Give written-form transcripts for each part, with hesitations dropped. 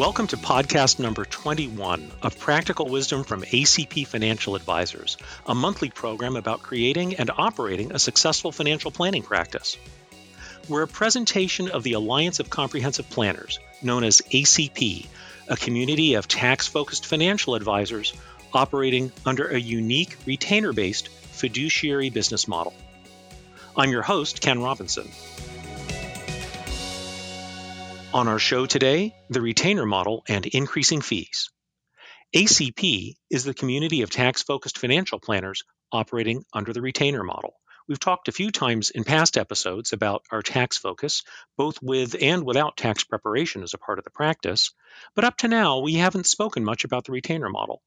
Welcome to podcast number 21 of Practical Wisdom from ACP Financial Advisors, a monthly program about creating and operating a successful financial planning practice. We're a presentation of the Alliance of Comprehensive Planners, known as ACP, a community of tax-focused financial advisors operating under a unique retainer-based fiduciary business model. I'm your host, Ken Robinson. On our show today, the retainer model and increasing fees. ACP is the community of tax-focused financial planners operating under the retainer model. We've talked a few times in past episodes about our tax focus, both with and without tax preparation as a part of the practice, but up to now, we haven't spoken much about the retainer model.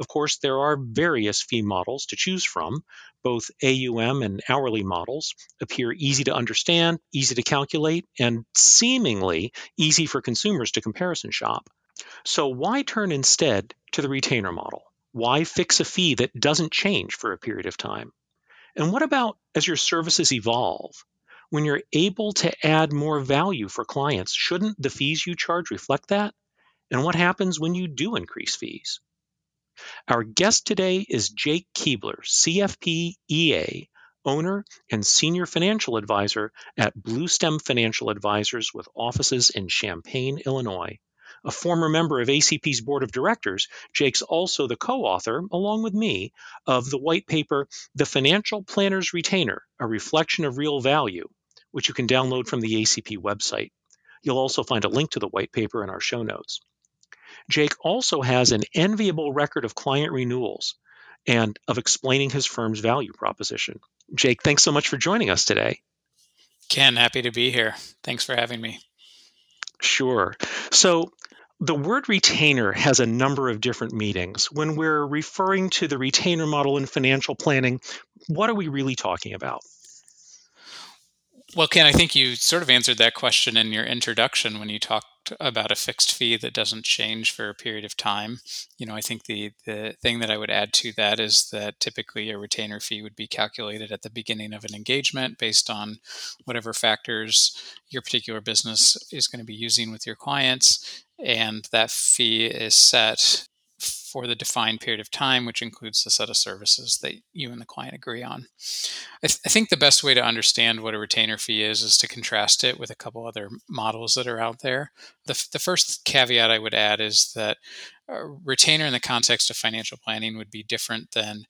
Of course, there are various fee models to choose from. Both AUM and hourly models appear easy to understand, easy to calculate, and seemingly easy for consumers to comparison shop. So why turn instead to the retainer model? Why fix a fee that doesn't change for a period of time? And what about as your services evolve? When you're able to add more value for clients, shouldn't the fees you charge reflect that? And what happens when you do increase fees? Our guest today is Jake Keebler, CFP, EA, owner and senior financial advisor at Blue Stem Financial Advisors with offices in Champaign, Illinois. A former member of ACP's board of directors, Jake's also the co-author, along with me, of the white paper, The Financial Planner's Retainer, A Reflection of Real Value, which you can download from the ACP website. You'll also find a link to the white paper in our show notes. Jake also has an enviable record of client renewals and of explaining his firm's value proposition. Jake, thanks so much for joining us today. Ken, happy to be here. Thanks for having me. Sure. So the word retainer has a number of different meanings. When we're referring to the retainer model in financial planning, what are we really talking about? Well, Ken, I think you sort of answered that question in your introduction when you talked about a fixed fee that doesn't change for a period of time. You know, I think the thing that I would add to that is that typically a retainer fee would be calculated at the beginning of an engagement based on whatever factors your particular business is going to be using with your clients. And that fee is set for the defined period of time, which includes the set of services that you and the client agree on. I think the best way to understand what a retainer fee is to contrast it with a couple other models that are out there. The first caveat I would add is that a retainer in the context of financial planning would be different than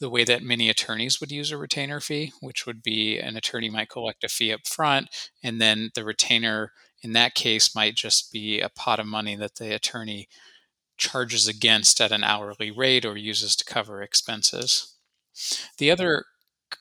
the way that many attorneys would use a retainer fee, which would be an attorney might collect a fee up front, and then the retainer in that case might just be a pot of money that the attorney charges against at an hourly rate or uses to cover expenses. The other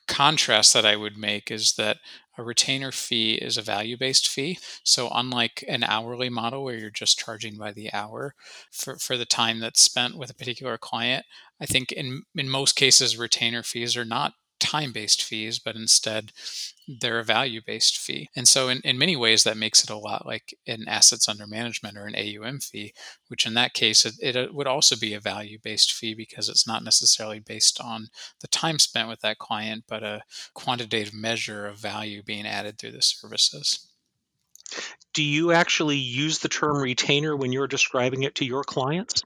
contrast that I would make is that a retainer fee is a value-based fee. So unlike an hourly model where you're just charging by the hour for the time that's spent with a particular client, I think in most cases, retainer fees are not time-based fees, but instead they're a value-based fee. And so in many ways, that makes it a lot like an assets under management or an AUM fee, which in that case, it would also be a value-based fee because it's not necessarily based on the time spent with that client, but a quantitative measure of value being added through the services. Do you actually use the term retainer when you're describing it to your clients?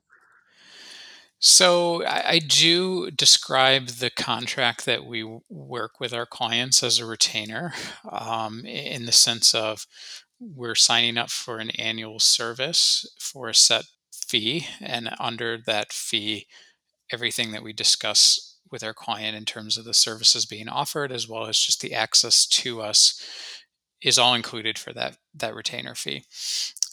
So I do describe the contract that we work with our clients as a retainer, in the sense of we're signing up for an annual service for a set fee, and under that fee, everything that we discuss with our client in terms of the services being offered, as well as just the access to us, is all included for that retainer fee.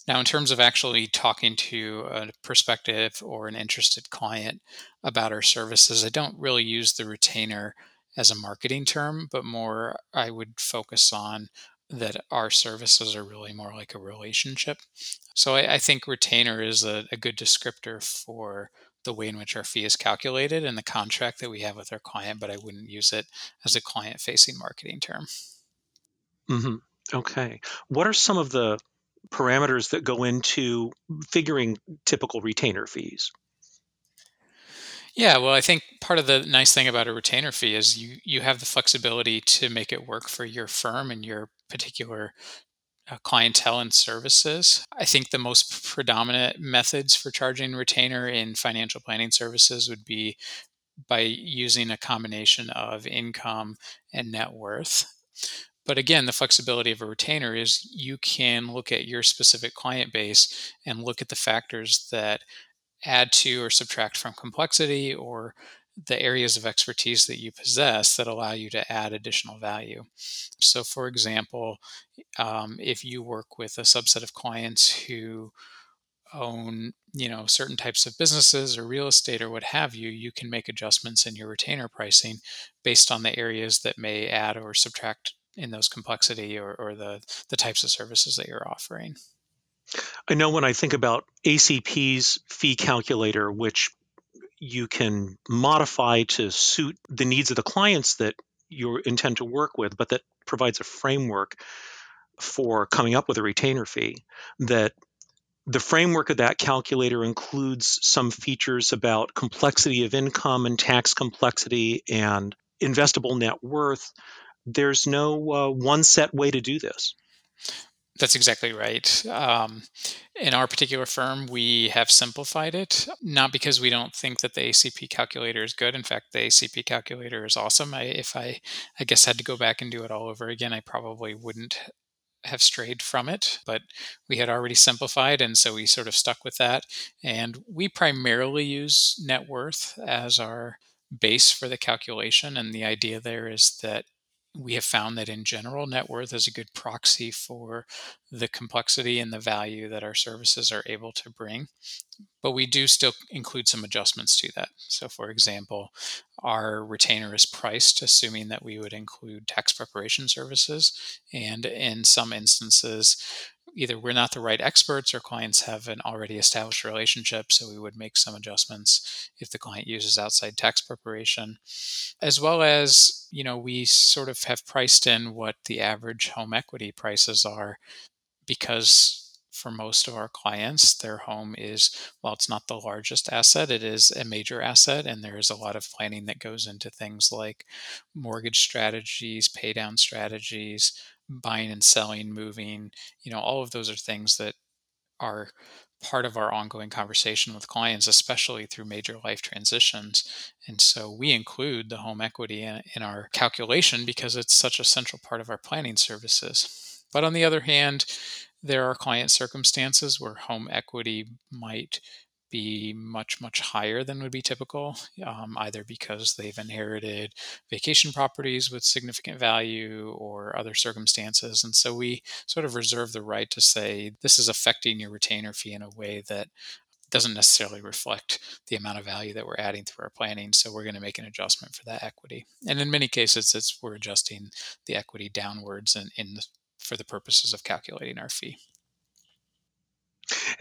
Now, in terms of actually talking to a prospective or an interested client about our services, I don't really use the retainer as a marketing term, but more I would focus on that our services are really more like a relationship. So I think retainer is a good descriptor for the way in which our fee is calculated and the contract that we have with our client, but I wouldn't use it as a client-facing marketing term. Mm-hmm. Okay. What are some of the parameters that go into figuring typical retainer fees? Yeah, well, I think part of the nice thing about a retainer fee is you have the flexibility to make it work for your firm and your particular clientele and services. I think the most predominant methods for charging retainer in financial planning services would be by using a combination of income and net worth. But again, the flexibility of a retainer is you can look at your specific client base and look at the factors that add to or subtract from complexity or the areas of expertise that you possess that allow you to add additional value. So for example, if you work with a subset of clients who own, certain types of businesses or real estate or what have you, you can make adjustments in your retainer pricing based on the areas that may add or subtract in those complexity or the types of services that you're offering. I know when I think about ACP's fee calculator, which you can modify to suit the needs of the clients that you intend to work with, but that provides a framework for coming up with a retainer fee, that the framework of that calculator includes some features about complexity of income and tax complexity and investable net worth. There's no one set way to do this. That's exactly right. In our particular firm, we have simplified it, not because we don't think that the ACP calculator is good. In fact, the ACP calculator is awesome. If I guess, had to go back and do it all over again, I probably wouldn't have strayed from it. But we had already simplified, and so we sort of stuck with that. And we primarily use net worth as our base for the calculation. And the idea there is that we have found that in general, net worth is a good proxy for the complexity and the value that our services are able to bring. But we do still include some adjustments to that. So for example, our retainer is priced assuming that we would include tax preparation services. And in some instances, either we're not the right experts or clients have an already established relationship, so we would make some adjustments if the client uses outside tax preparation. As well as, we sort of have priced in what the average home equity prices are, because for most of our clients, their home is, while it's not the largest asset, it is a major asset, and there is a lot of planning that goes into things like mortgage strategies, pay down strategies, buying and selling, moving, all of those are things that are part of our ongoing conversation with clients, especially through major life transitions. And so we include the home equity in our calculation because it's such a central part of our planning services. But on the other hand, there are client circumstances where home equity might be much, much higher than would be typical, either because they've inherited vacation properties with significant value or other circumstances. And so we sort of reserve the right to say, this is affecting your retainer fee in a way that doesn't necessarily reflect the amount of value that we're adding through our planning. So we're going to make an adjustment for that equity. And in many cases, we're adjusting the equity downwards for the purposes of calculating our fee.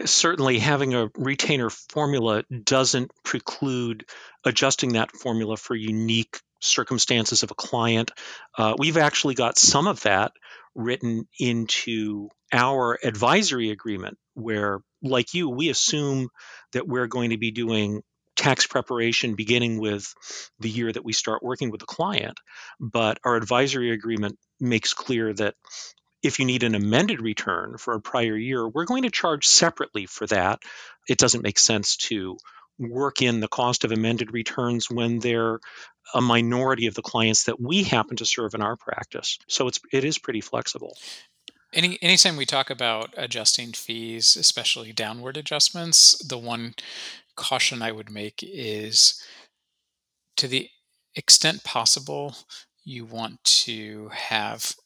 Certainly, having a retainer formula doesn't preclude adjusting that formula for unique circumstances of a client. We've actually got some of that written into our advisory agreement where, like you, we assume that we're going to be doing tax preparation beginning with the year that we start working with the client. But our advisory agreement makes clear that if you need an amended return for a prior year, we're going to charge separately for that. It doesn't make sense to work in the cost of amended returns when they're a minority of the clients that we happen to serve in our practice. So it is pretty flexible. Anytime we talk about adjusting fees, especially downward adjustments, the one caution I would make is, to the extent possible, you want to have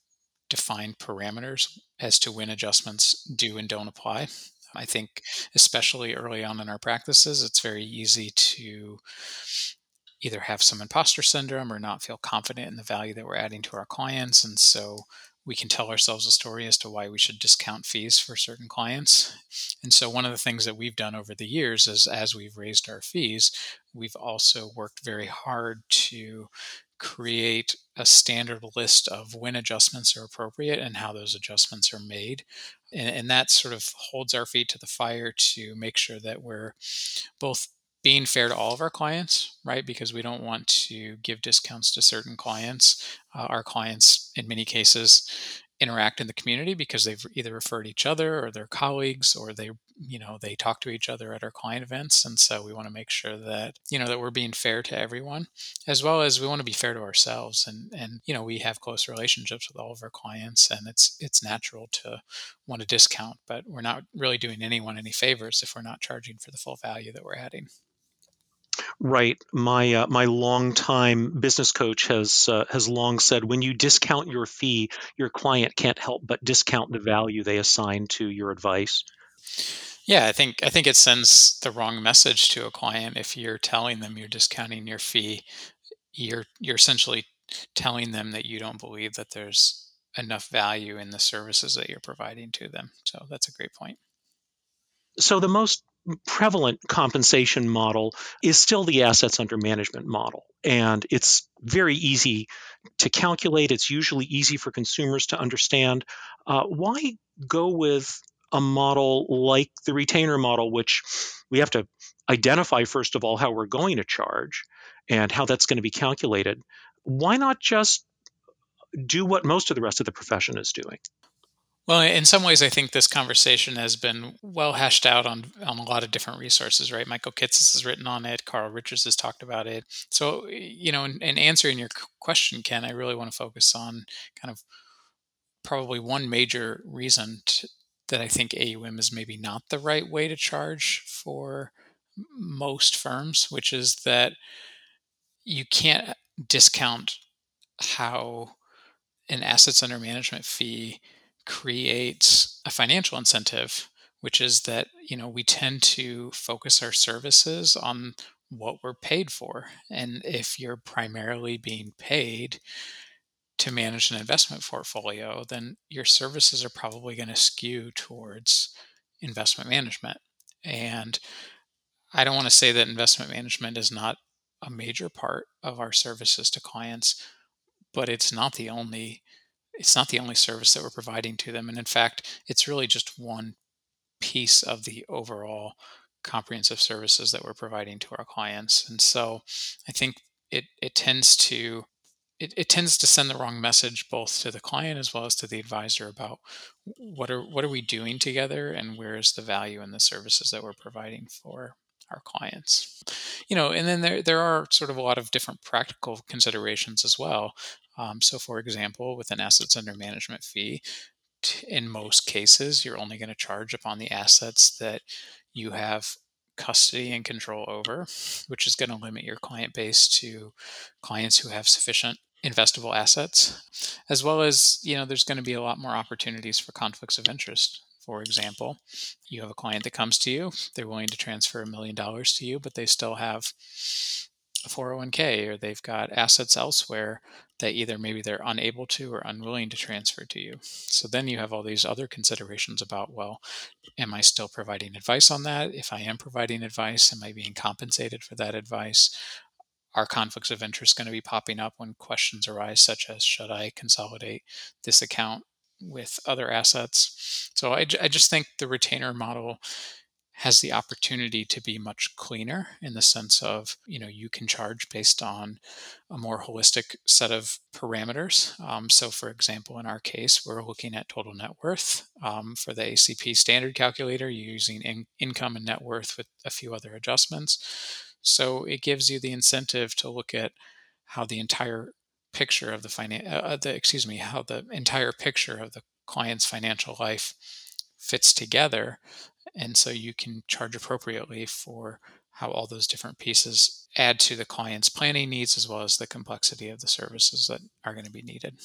defined parameters as to when adjustments do and don't apply. I think especially early on in our practices, it's very easy to either have some imposter syndrome or not feel confident in the value that we're adding to our clients. And so we can tell ourselves a story as to why we should discount fees for certain clients. And so one of the things that we've done over the years is, as we've raised our fees, we've also worked very hard to create a standard list of when adjustments are appropriate and how those adjustments are made. And that sort of holds our feet to the fire to make sure that we're both being fair to all of our clients, right? Because we don't want to give discounts to certain clients. Our clients, in many cases, interact in the community because they've either referred each other or their colleagues, or they, you know, they talk to each other at our client events. And so we want to make sure that, you know, that we're being fair to everyone, as well as we want to be fair to ourselves. And, you know, we have close relationships with all of our clients, and it's natural to want to discount, but we're not really doing anyone any favors if we're not charging for the full value that we're adding. Right. My longtime business coach has long said, when you discount your fee, your client can't help but discount the value they assign to your advice. Yeah, I think it sends the wrong message to a client if you're telling them you're discounting your fee. You're essentially telling them that you don't believe that there's enough value in the services that you're providing to them. So that's a great point. So the most prevalent compensation model is still the assets under management model. And it's very easy to calculate. It's usually easy for consumers to understand. Why go with a model like the retainer model, which we have to identify, first of all, how we're going to charge and how that's going to be calculated? Why not just do what most of the rest of the profession is doing? Well, in some ways, I think this conversation has been well hashed out on a lot of different resources, right? Michael Kitces has written on it. Carl Richards has talked about it. So, you know, in answering your question, Ken, I really want to focus on kind of probably one major reason that I think AUM is maybe not the right way to charge for most firms, which is that you can't discount how an assets under management fee creates a financial incentive, which is that, you know, we tend to focus our services on what we're paid for. And if you're primarily being paid to manage an investment portfolio, then your services are probably going to skew towards investment management. And I don't want to say that investment management is not a major part of our services to clients, but it's not the only service that we're providing to them. And in fact, it's really just one piece of the overall comprehensive services that we're providing to our clients. And so I think it tends to send the wrong message, both to the client as well as to the advisor, about what are we doing together and where is the value in the services that we're providing for our clients. You know, and then there are sort of a lot of different practical considerations as well. So, for example, with an assets under management fee, in most cases, you're only going to charge upon the assets that you have custody and control over, which is going to limit your client base to clients who have sufficient investable assets, as well as, you know, there's going to be a lot more opportunities for conflicts of interest. For example, you have a client that comes to you, they're willing to transfer $1 million to you, but they still have a 401k, or they've got assets elsewhere that either maybe they're unable to or unwilling to transfer to you. So then you have all these other considerations about, well, am I still providing advice on that? If I am providing advice, am I being compensated for that advice? Are conflicts of interest going to be popping up when questions arise, such as, should I consolidate this account with other assets? So I just think the retainer model has the opportunity to be much cleaner in the sense of, you know, you can charge based on a more holistic set of parameters. So, for example, in our case, we're looking at total net worth. For the ACP standard calculator, you're using income and net worth with a few other adjustments. So it gives you the incentive to look at how the entire picture of the client's financial life fits together. And so you can charge appropriately for how all those different pieces add to the client's planning needs, as well as the complexity of the services that are going to be needed.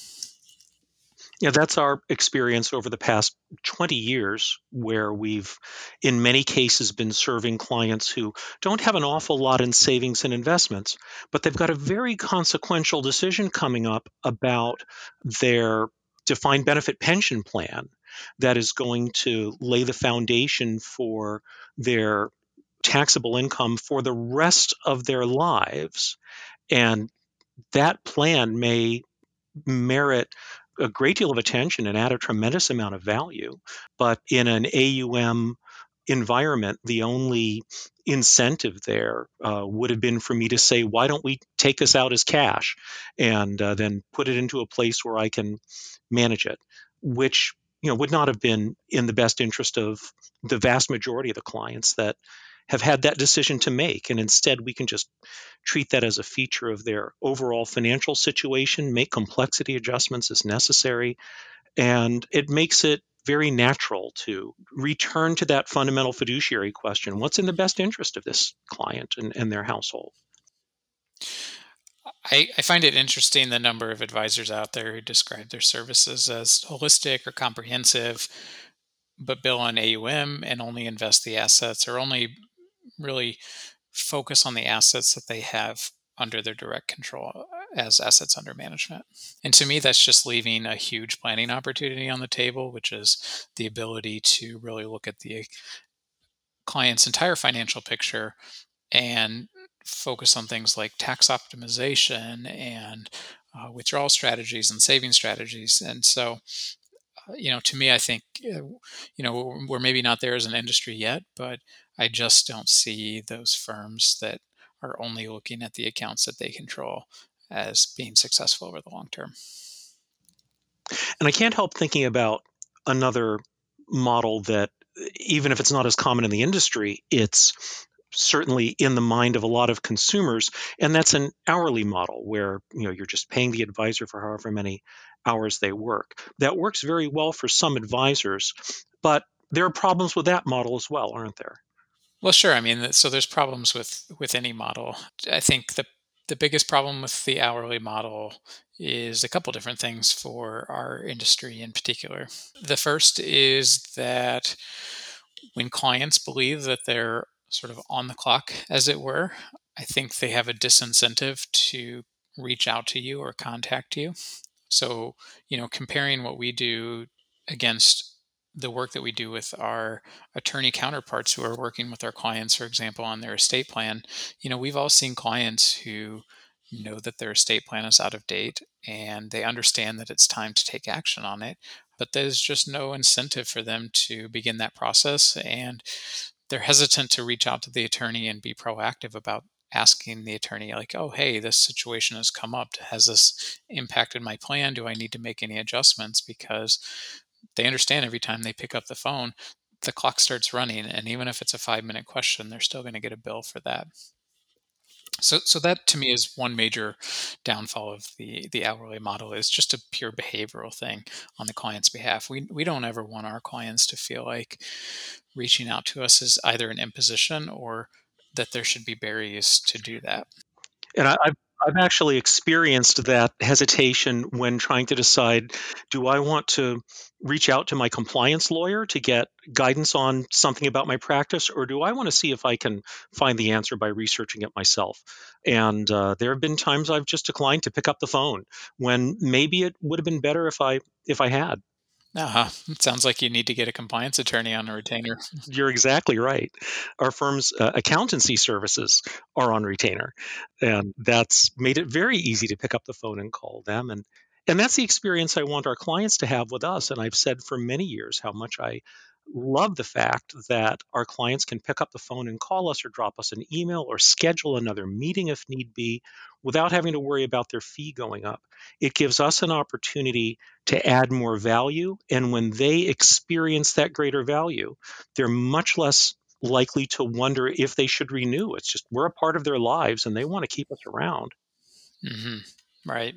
Yeah, that's our experience over the past 20 years, where we've, in many cases, been serving clients who don't have an awful lot in savings and investments, but they've got a very consequential decision coming up about their defined benefit pension plan that is going to lay the foundation for their taxable income for the rest of their lives. And that plan may merit a great deal of attention and add a tremendous amount of value. But in an AUM environment, the only incentive there would have been for me to say, why don't we take this out as cash and then put it into a place where I can manage it? which would not have been in the best interest of the vast majority of the clients that have had that decision to make. And instead, we can just treat that as a feature of their overall financial situation, make complexity adjustments as necessary, and it makes it very natural to return to that fundamental fiduciary question. What's in the best interest of this client and their household? I find it interesting the number of advisors out there who describe their services as holistic or comprehensive, but bill on AUM and only invest the assets, or only really focus on the assets that they have under their direct control as assets under management. And to me, that's just leaving a huge planning opportunity on the table, which is the ability to really look at the client's entire financial picture and focus on things like tax optimization and withdrawal strategies and saving strategies. And so, to me, I think, we're maybe not there as an industry yet, but I just don't see those firms that are only looking at the accounts that they control as being successful over the long term. And I can't help thinking about another model that, even if it's not as common in the industry, it's certainly in the mind of a lot of consumers, and that's an hourly model where you're just paying the advisor for however many hours they work. That works very well for some advisors, but there are problems with that model as well, aren't there? Well, sure. I mean, so there's problems with any model. I think the biggest problem with the hourly model is a couple different things for our industry in particular. The first is that when clients believe that they're sort of on the clock, as it were, I think they have a disincentive to reach out to you or contact you. So, comparing what we do against the work that we do with our attorney counterparts who are working with our clients, for example, on their estate plan, we've all seen clients who know that their estate plan is out of date and they understand that it's time to take action on it, but there's just no incentive for them to begin that process. And they're hesitant to reach out to the attorney and be proactive about asking the attorney, like, oh, hey, this situation has come up. Has this impacted my plan? Do I need to make any adjustments? Because they understand every time they pick up the phone, the clock starts running. And even if it's a 5-minute question, they're still going to get a bill for that. So that to me is one major downfall of the hourly model. It's just a pure behavioral thing on the client's behalf. We don't ever want our clients to feel like reaching out to us is either an imposition or that there should be barriers to do that. And I've actually experienced that hesitation when trying to decide, do I want to reach out to my compliance lawyer to get guidance on something about my practice, or do I want to see if I can find the answer by researching it myself? And there have been times I've just declined to pick up the phone when maybe it would have been better if I had. It sounds like you need to get a compliance attorney on a retainer. You're exactly right. Our firm's accountancy services are on retainer, and that's made it very easy to pick up the phone and call them. And that's the experience I want our clients to have with us. And I've said for many years how much I love the fact that our clients can pick up the phone and call us or drop us an email or schedule another meeting if need be without having to worry about their fee going up. It gives us an opportunity to add more value. And when they experience that greater value, they're much less likely to wonder if they should renew. It's just we're a part of their lives and they want to keep us around. Mm-hmm. Right.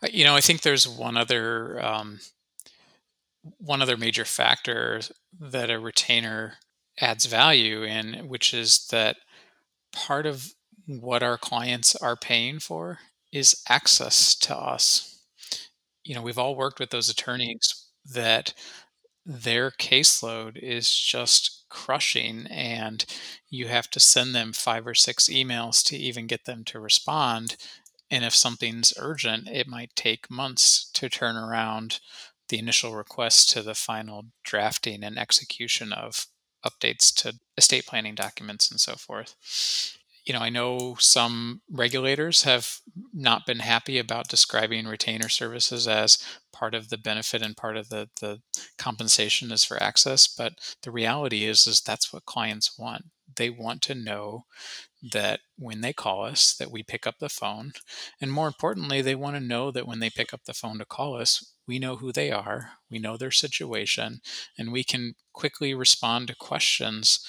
I think there's one other major factor that a retainer adds value in, which is that part of what our clients are paying for is access to us. We've all worked with those attorneys that their caseload is just crushing, and you have to send them 5 or 6 emails to even get them to respond. And if something's urgent, it might take months to turn around the initial request to the final drafting and execution of updates to estate planning documents and so forth. I know some regulators have not been happy about describing retainer services as part of the benefit and part of the compensation is for access. But the reality is that's what clients want. they want to know that when they call us, that we pick up the phone. And more importantly, they want to know that when they pick up the phone to call us, we know who they are, we know their situation, and we can quickly respond to questions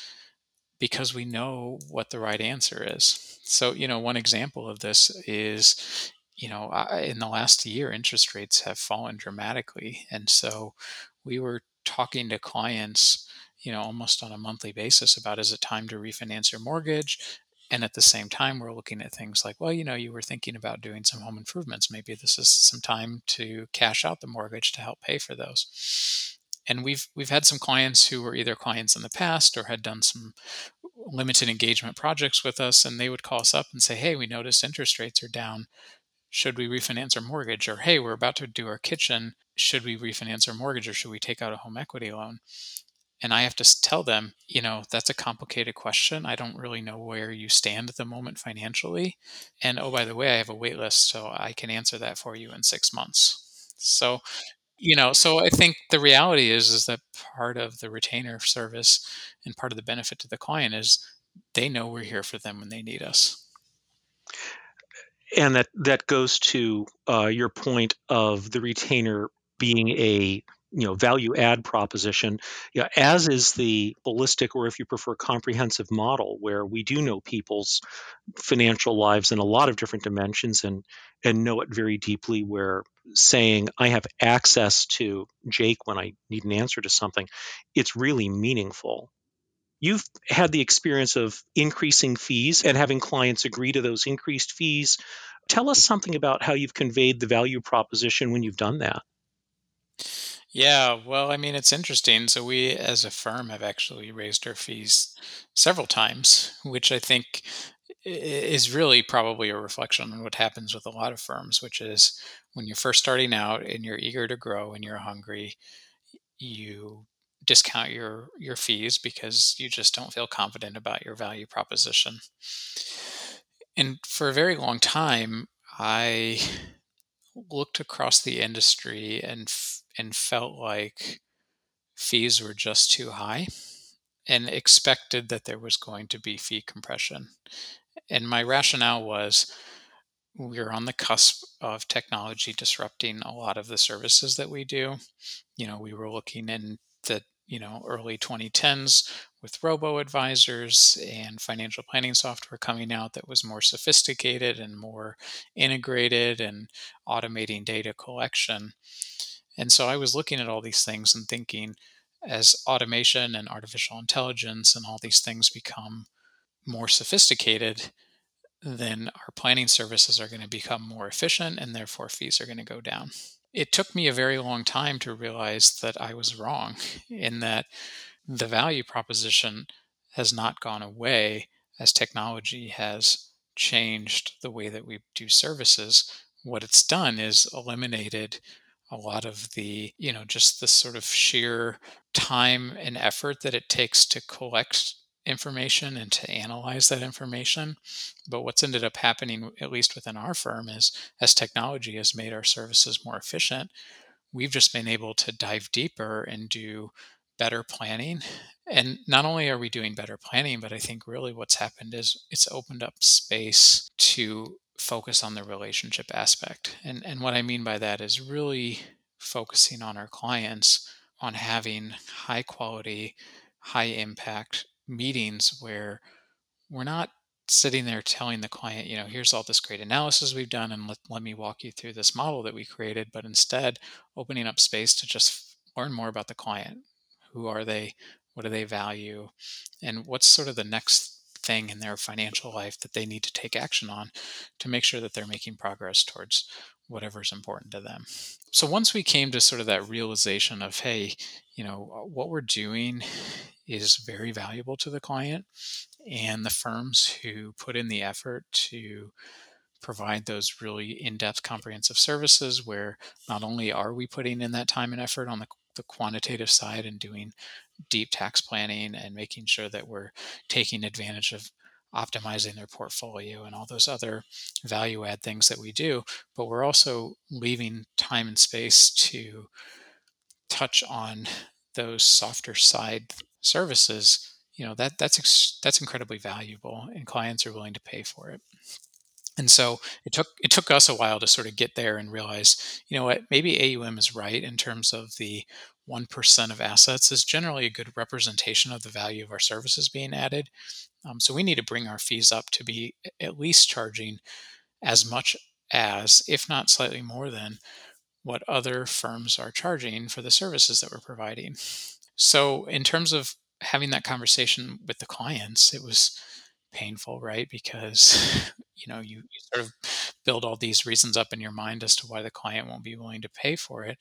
because we know what the right answer is. So, you know, one example of this is, you know, in the last year, interest rates have fallen dramatically. And so we were talking to clients, you know, almost on a monthly basis about, is it time to refinance your mortgage? And at the same time, we're looking at things like, well, you know, you were thinking about doing some home improvements. Maybe this is some time to cash out the mortgage to help pay for those. And we've had some clients who were either clients in the past or had done some limited engagement projects with us, and they would call us up and say, hey, we noticed interest rates are down. Should we refinance our mortgage? Or, hey, we're about to do our kitchen. Should we refinance our mortgage, or should we take out a home equity loan? And I have to tell them, you know, that's a complicated question. I don't really know where you stand at the moment financially. And oh, by the way, I have a wait list, so I can answer that for you in 6 months. So, you know, so I think the reality is that part of the retainer service and part of the benefit to the client is they know we're here for them when they need us. And that goes to your point of the retainer being a, you know, value add proposition, yeah, as is the holistic, or if you prefer, comprehensive model, where we do know people's financial lives in a lot of different dimensions and know it very deeply, where saying I have access to Jake when I need an answer to something, it's really meaningful. You've had the experience of increasing fees and having clients agree to those increased fees. Tell us something about how you've conveyed the value proposition when you've done that. Yeah, well, I mean, it's interesting. So we as a firm have actually raised our fees several times, which I think is really probably a reflection on what happens with a lot of firms, which is when you're first starting out and you're eager to grow and you're hungry, you discount your fees because you just don't feel confident about your value proposition. And for a very long time, I looked across the industry and felt like fees were just too high and expected that there was going to be fee compression. And my rationale was, we're on the cusp of technology disrupting a lot of the services that we do. You know, we were looking in the, you know, early 2010s with robo-advisors and financial planning software coming out that was more sophisticated and more integrated and automating data collection. And so I was looking at all these things and thinking, as automation and artificial intelligence and all these things become more sophisticated, then our planning services are going to become more efficient and therefore fees are going to go down. It took me a very long time to realize that I was wrong, in that the value proposition has not gone away as technology has changed the way that we do services. What it's done is eliminated a lot of the, you know, just the sort of sheer time and effort that it takes to collect information and to analyze that information. But what's ended up happening, at least within our firm, is as technology has made our services more efficient, we've just been able to dive deeper and do better planning. And not only are we doing better planning, but I think really what's happened is it's opened up space to focus on the relationship aspect. And what I mean by that is really focusing on our clients, on having high quality, high impact meetings where we're not sitting there telling the client, you know, here's all this great analysis we've done and let me walk you through this model that we created, but instead opening up space to just learn more about the client. Who are they? What do they value? And what's sort of the next thing in their financial life that they need to take action on to make sure that they're making progress towards whatever's important to them. So once we came to sort of that realization of, hey, you know, what we're doing is very valuable to the client, and the firms who put in the effort to provide those really in-depth comprehensive services where not only are we putting in that time and effort on the quantitative side and doing deep tax planning and making sure that we're taking advantage of optimizing their portfolio and all those other value add things that we do, but we're also leaving time and space to touch on those softer side services you know, that's incredibly valuable, and clients are willing to pay for it. And so it took us a while to sort of get there and realize, you know what, maybe AUM is right in terms of the 1% of assets is generally a good representation of the value of our services being added. So we need to bring our fees up to be at least charging as much as, if not slightly more than, what other firms are charging for the services that we're providing. So in terms of having that conversation with the clients, it was painful, right? Because you know, you sort of build all these reasons up in your mind as to why the client won't be willing to pay for it.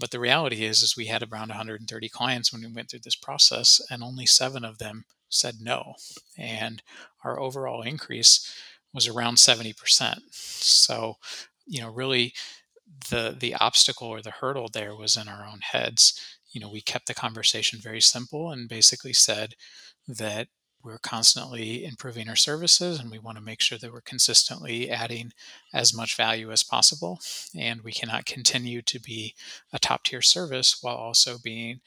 But the reality is we had around 130 clients when we went through this process, and only 7 of them said no. And our overall increase was around 70%. So, you know, really the obstacle or the hurdle there was in our own heads. You know, we kept the conversation very simple and basically said that we're constantly improving our services and we want to make sure that we're consistently adding as much value as possible. And we cannot continue to be a top tier service while also being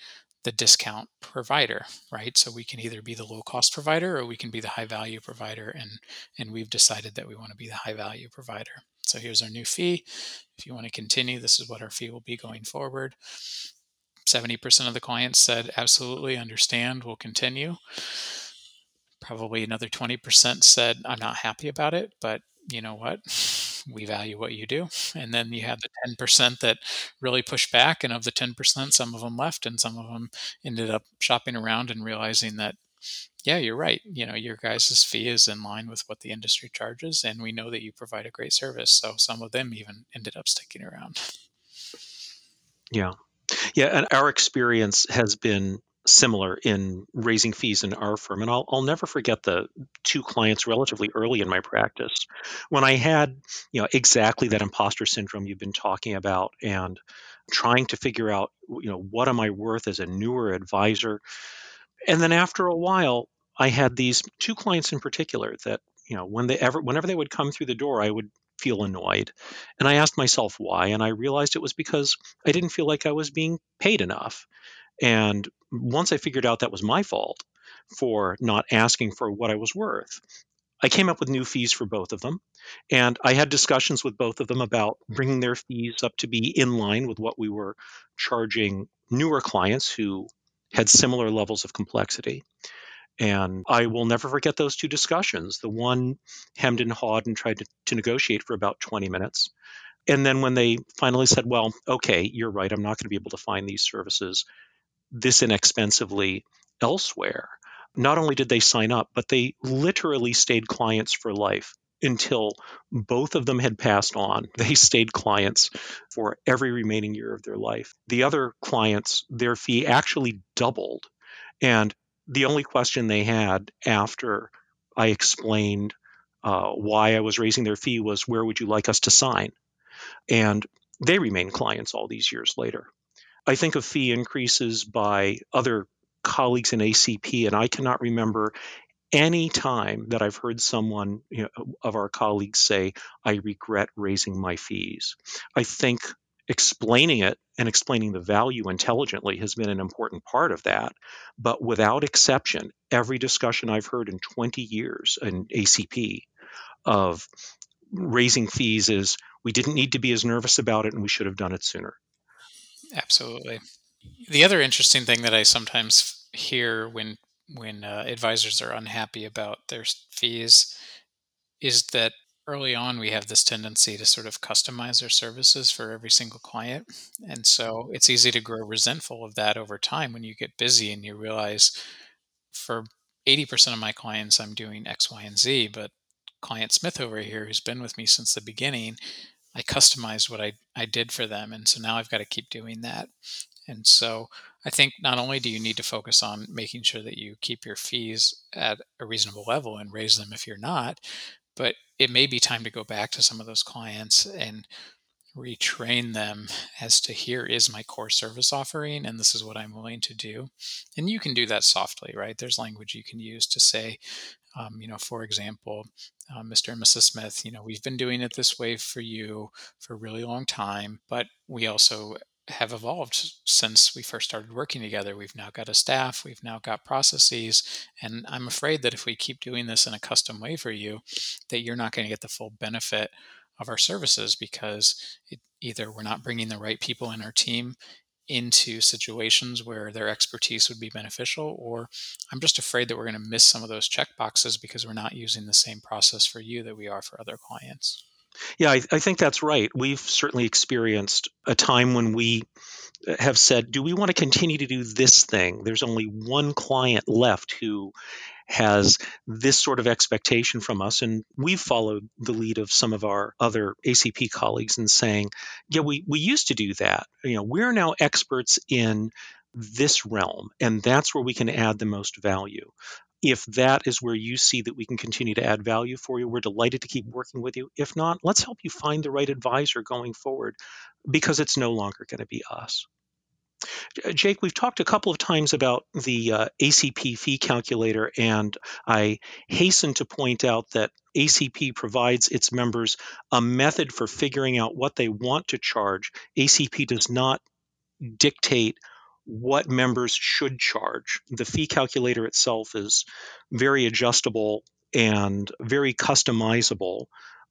the discount provider, right? So we can either be the low cost provider or we can be the high value provider. And we've decided that we want to be the high value provider. So here's our new fee. If you want to continue, this is what our fee will be going forward. 70% of the clients said, absolutely, understand, we'll continue. Probably another 20% said, I'm not happy about it, but you know what? We value what you do. And then you have the 10% that really pushed back. And of the 10%, some of them left and some of them ended up shopping around and realizing that, yeah, you're right. You know, your guys' fee is in line with what the industry charges. And we know that you provide a great service. So some of them even ended up sticking around. Yeah. Yeah. And our experience has been similar in raising fees in our firm. And I'll never forget the 2 clients relatively early in my practice when I had, you know, exactly that imposter syndrome you've been talking about and trying to figure out, you know, what am I worth as a newer advisor? And then after a while, I had these 2 clients in particular that, you know, whenever they would come through the door, I would feel annoyed. And I asked myself why, and I realized it was because I didn't feel like I was being paid enough. And once I figured out that was my fault for not asking for what I was worth, I came up with new fees for both of them. And I had discussions with both of them about bringing their fees up to be in line with what we were charging newer clients who had similar levels of complexity. And I will never forget those 2 discussions. The one hemmed and hawed and tried to negotiate for about 20 minutes. And then when they finally said, well, okay, you're right, I'm not going to be able to find these services this inexpensively elsewhere, not only did they sign up, but they literally stayed clients for life until both of them had passed on. They stayed clients for every remaining year of their life. The other clients, their fee actually doubled. And the only question they had after I explained why I was raising their fee was, where would you like us to sign? And they remain clients all these years later. I think of fee increases by other colleagues in ACP, and I cannot remember any time that I've heard someone, you know, of our colleagues say, I regret raising my fees. I think explaining it and explaining the value intelligently has been an important part of that. But without exception, every discussion I've heard in 20 years in ACP of raising fees is, we didn't need to be as nervous about it and we should have done it sooner. Absolutely. The other interesting thing that I sometimes hear when advisors are unhappy about their fees is that early on we have this tendency to sort of customize our services for every single client. And so it's easy to grow resentful of that over time when you get busy and you realize, for 80% of my clients, I'm doing X, Y, and Z, but client Smith over here, who's been with me since the beginning, I customized what I did for them. And so now I've got to keep doing that. And so I think not only do you need to focus on making sure that you keep your fees at a reasonable level and raise them if you're not, but it may be time to go back to some of those clients and retrain them as to, here is my core service offering and this is what I'm willing to do. And you can do that softly, right? There's language you can use to say, you know, for example, Mr. and Mrs. Smith, you know, we've been doing it this way for you for a really long time, but we also have evolved since we first started working together. We've now got a staff, we've now got processes, and I'm afraid that if we keep doing this in a custom way for you, that you're not going to get the full benefit of our services, because either we're not bringing the right people in our team into situations where their expertise would be beneficial, or I'm just afraid that we're going to miss some of those check boxes because we're not using the same process for you that we are for other clients. Yeah, I think that's right. We've certainly experienced a time when we have said, do we want to continue to do this thing? There's only one client left who has this sort of expectation from us. And we've followed the lead of some of our other ACP colleagues in saying, yeah, we used to do that. You know, we're now experts in this realm, and that's where we can add the most value. If that is where you see that we can continue to add value for you, we're delighted to keep working with you. If not, let's help you find the right advisor going forward, because it's no longer going to be us. Jake, we've talked a couple of times about the ACP fee calculator, and I hasten to point out that ACP provides its members a method for figuring out what they want to charge. ACP does not dictate what members should charge. The fee calculator itself is very adjustable and very customizable,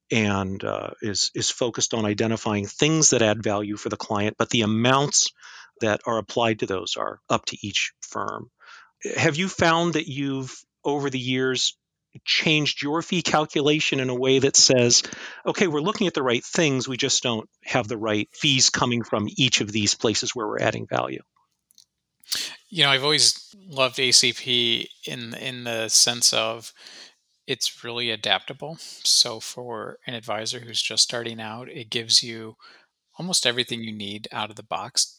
and is focused on identifying things that add value for the client, but the amounts that are applied to those are up to each firm. Have you found that you've, over the years, changed your fee calculation in a way that says, okay, we're looking at the right things, we just don't have the right fees coming from each of these places where we're adding value? You know, I've always loved ACP in the sense of it's really adaptable. So for an advisor who's just starting out, it gives you almost everything you need out of the box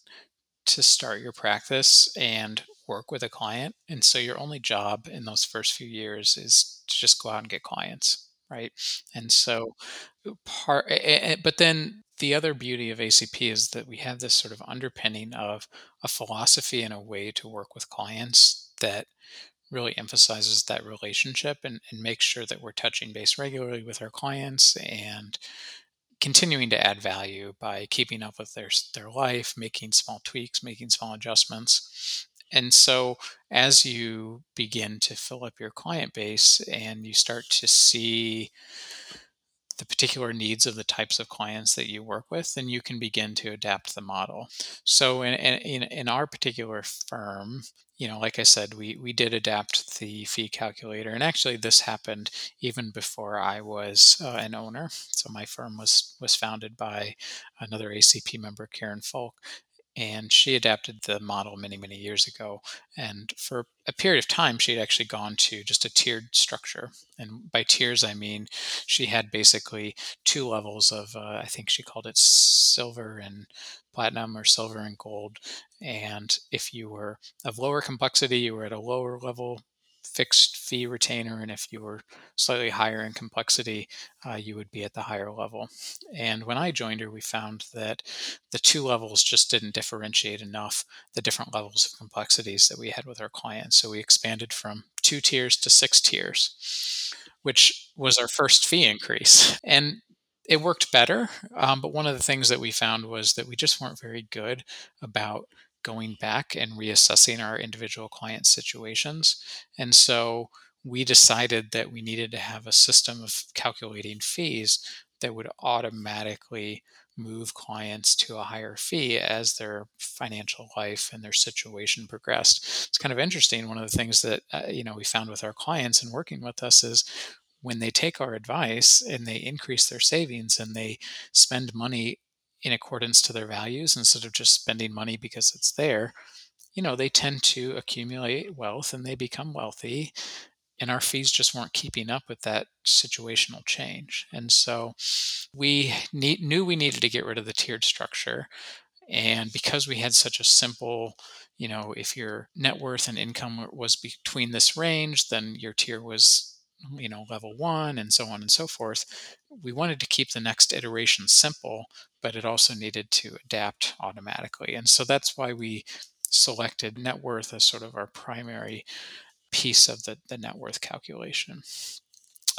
to start your practice and work with a client. And so your only job in those first few years is to just go out and get clients, right? And so but then the other beauty of ACP is that we have this sort of underpinning of a philosophy and a way to work with clients that really emphasizes that relationship and makes sure that we're touching base regularly with our clients and continuing to add value by keeping up with their life, making small tweaks, making small adjustments. And so as you begin to fill up your client base and you start to see the particular needs of the types of clients that you work with, then you can begin to adapt the model. So in our particular firm, you know, like I said, we did adapt the fee calculator, and actually this happened even before I was an owner. So my firm was founded by another ACP member, Karen Folk, and she adapted the model many, many years ago. And for a period of time, she had actually gone to just a tiered structure. And by tiers, I mean she had basically two levels of, I think she called it silver and platinum, or silver and gold. And if you were of lower complexity, you were at a lower level fixed fee retainer, and if you were slightly higher in complexity, you would be at the higher level. And when I joined her, we found that the two levels just didn't differentiate enough the different levels of complexities that we had with our clients. So we expanded from 2 tiers to 6 tiers, which was our first fee increase. And it worked better, but one of the things that we found was that we just weren't very good about going back and reassessing our individual client situations. And so we decided that we needed to have a system of calculating fees that would automatically move clients to a higher fee as their financial life and their situation progressed. It's kind of interesting. One of the things that we found with our clients and working with us is when they take our advice and they increase their savings and they spend money in accordance to their values instead of just spending money because it's there, you know, they tend to accumulate wealth and they become wealthy, and our fees just weren't keeping up with that situational change. And so we knew we needed to get rid of the tiered structure. And because we had such a simple, you know, if your net worth and income was between this range, then your tier was, you know, level 1, and so on and so forth. We wanted to keep the next iteration simple, but it also needed to adapt automatically. And so that's why we selected net worth as sort of our primary piece of the net worth calculation.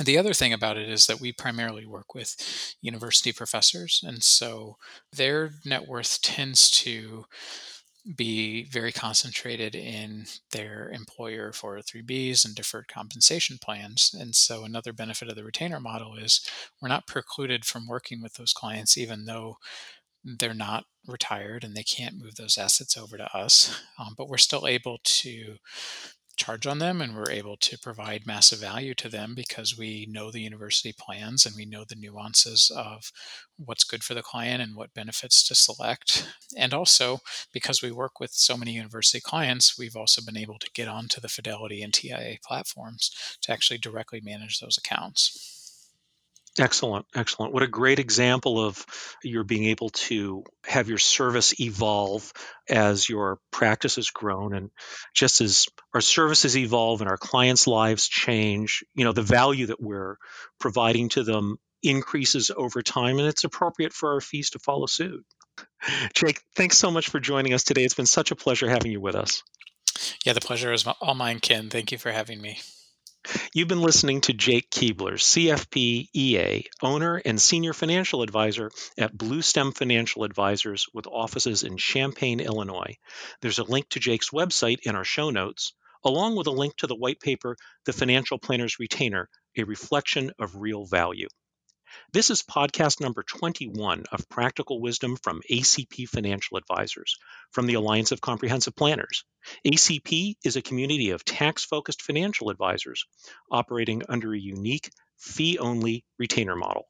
The other thing about it is that we primarily work with university professors, and so their net worth tends to be very concentrated in their employer 403Bs and deferred compensation plans. And so another benefit of the retainer model is we're not precluded from working with those clients, even though they're not retired and they can't move those assets over to us. But we're still able to charge on them, and we're able to provide massive value to them because we know the university plans and we know the nuances of what's good for the client and what benefits to select. And also, because we work with so many university clients, we've also been able to get onto the Fidelity and TIAA platforms to actually directly manage those accounts. Excellent, excellent. What a great example of your being able to have your service evolve as your practice has grown. And just as our services evolve and our clients' lives change, you know, the value that we're providing to them increases over time, and it's appropriate for our fees to follow suit. Jake, thanks so much for joining us today. It's been such a pleasure having you with us. Yeah, the pleasure is all mine, Ken. Thank you for having me. You've been listening to Jake Keebler, CFP, EA, owner and senior financial advisor at Blue Stem Financial Advisors with offices in Champaign, Illinois. There's a link to Jake's website in our show notes, along with a link to the white paper, The Financial Planner's Retainer, A Reflection of Real Value. This is podcast number 21 of Practical Wisdom from ACP Financial Advisors, from the Alliance of Comprehensive Planners. ACP is a community of tax-focused financial advisors operating under a unique fee-only retainer model.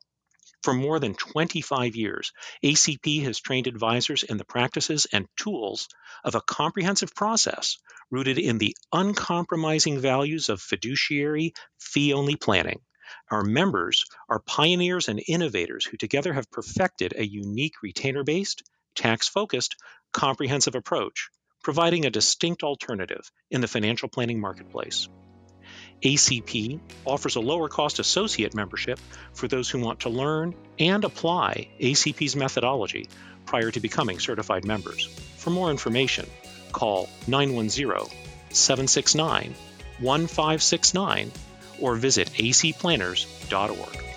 For more than 25 years, ACP has trained advisors in the practices and tools of a comprehensive process rooted in the uncompromising values of fiduciary fee-only planning. Our members are pioneers and innovators who together have perfected a unique retainer-based, tax-focused, comprehensive approach, providing a distinct alternative in the financial planning marketplace. ACP offers a lower-cost associate membership for those who want to learn and apply ACP's methodology prior to becoming certified members. For more information, call 910-769-1569 or visit acplanners.org.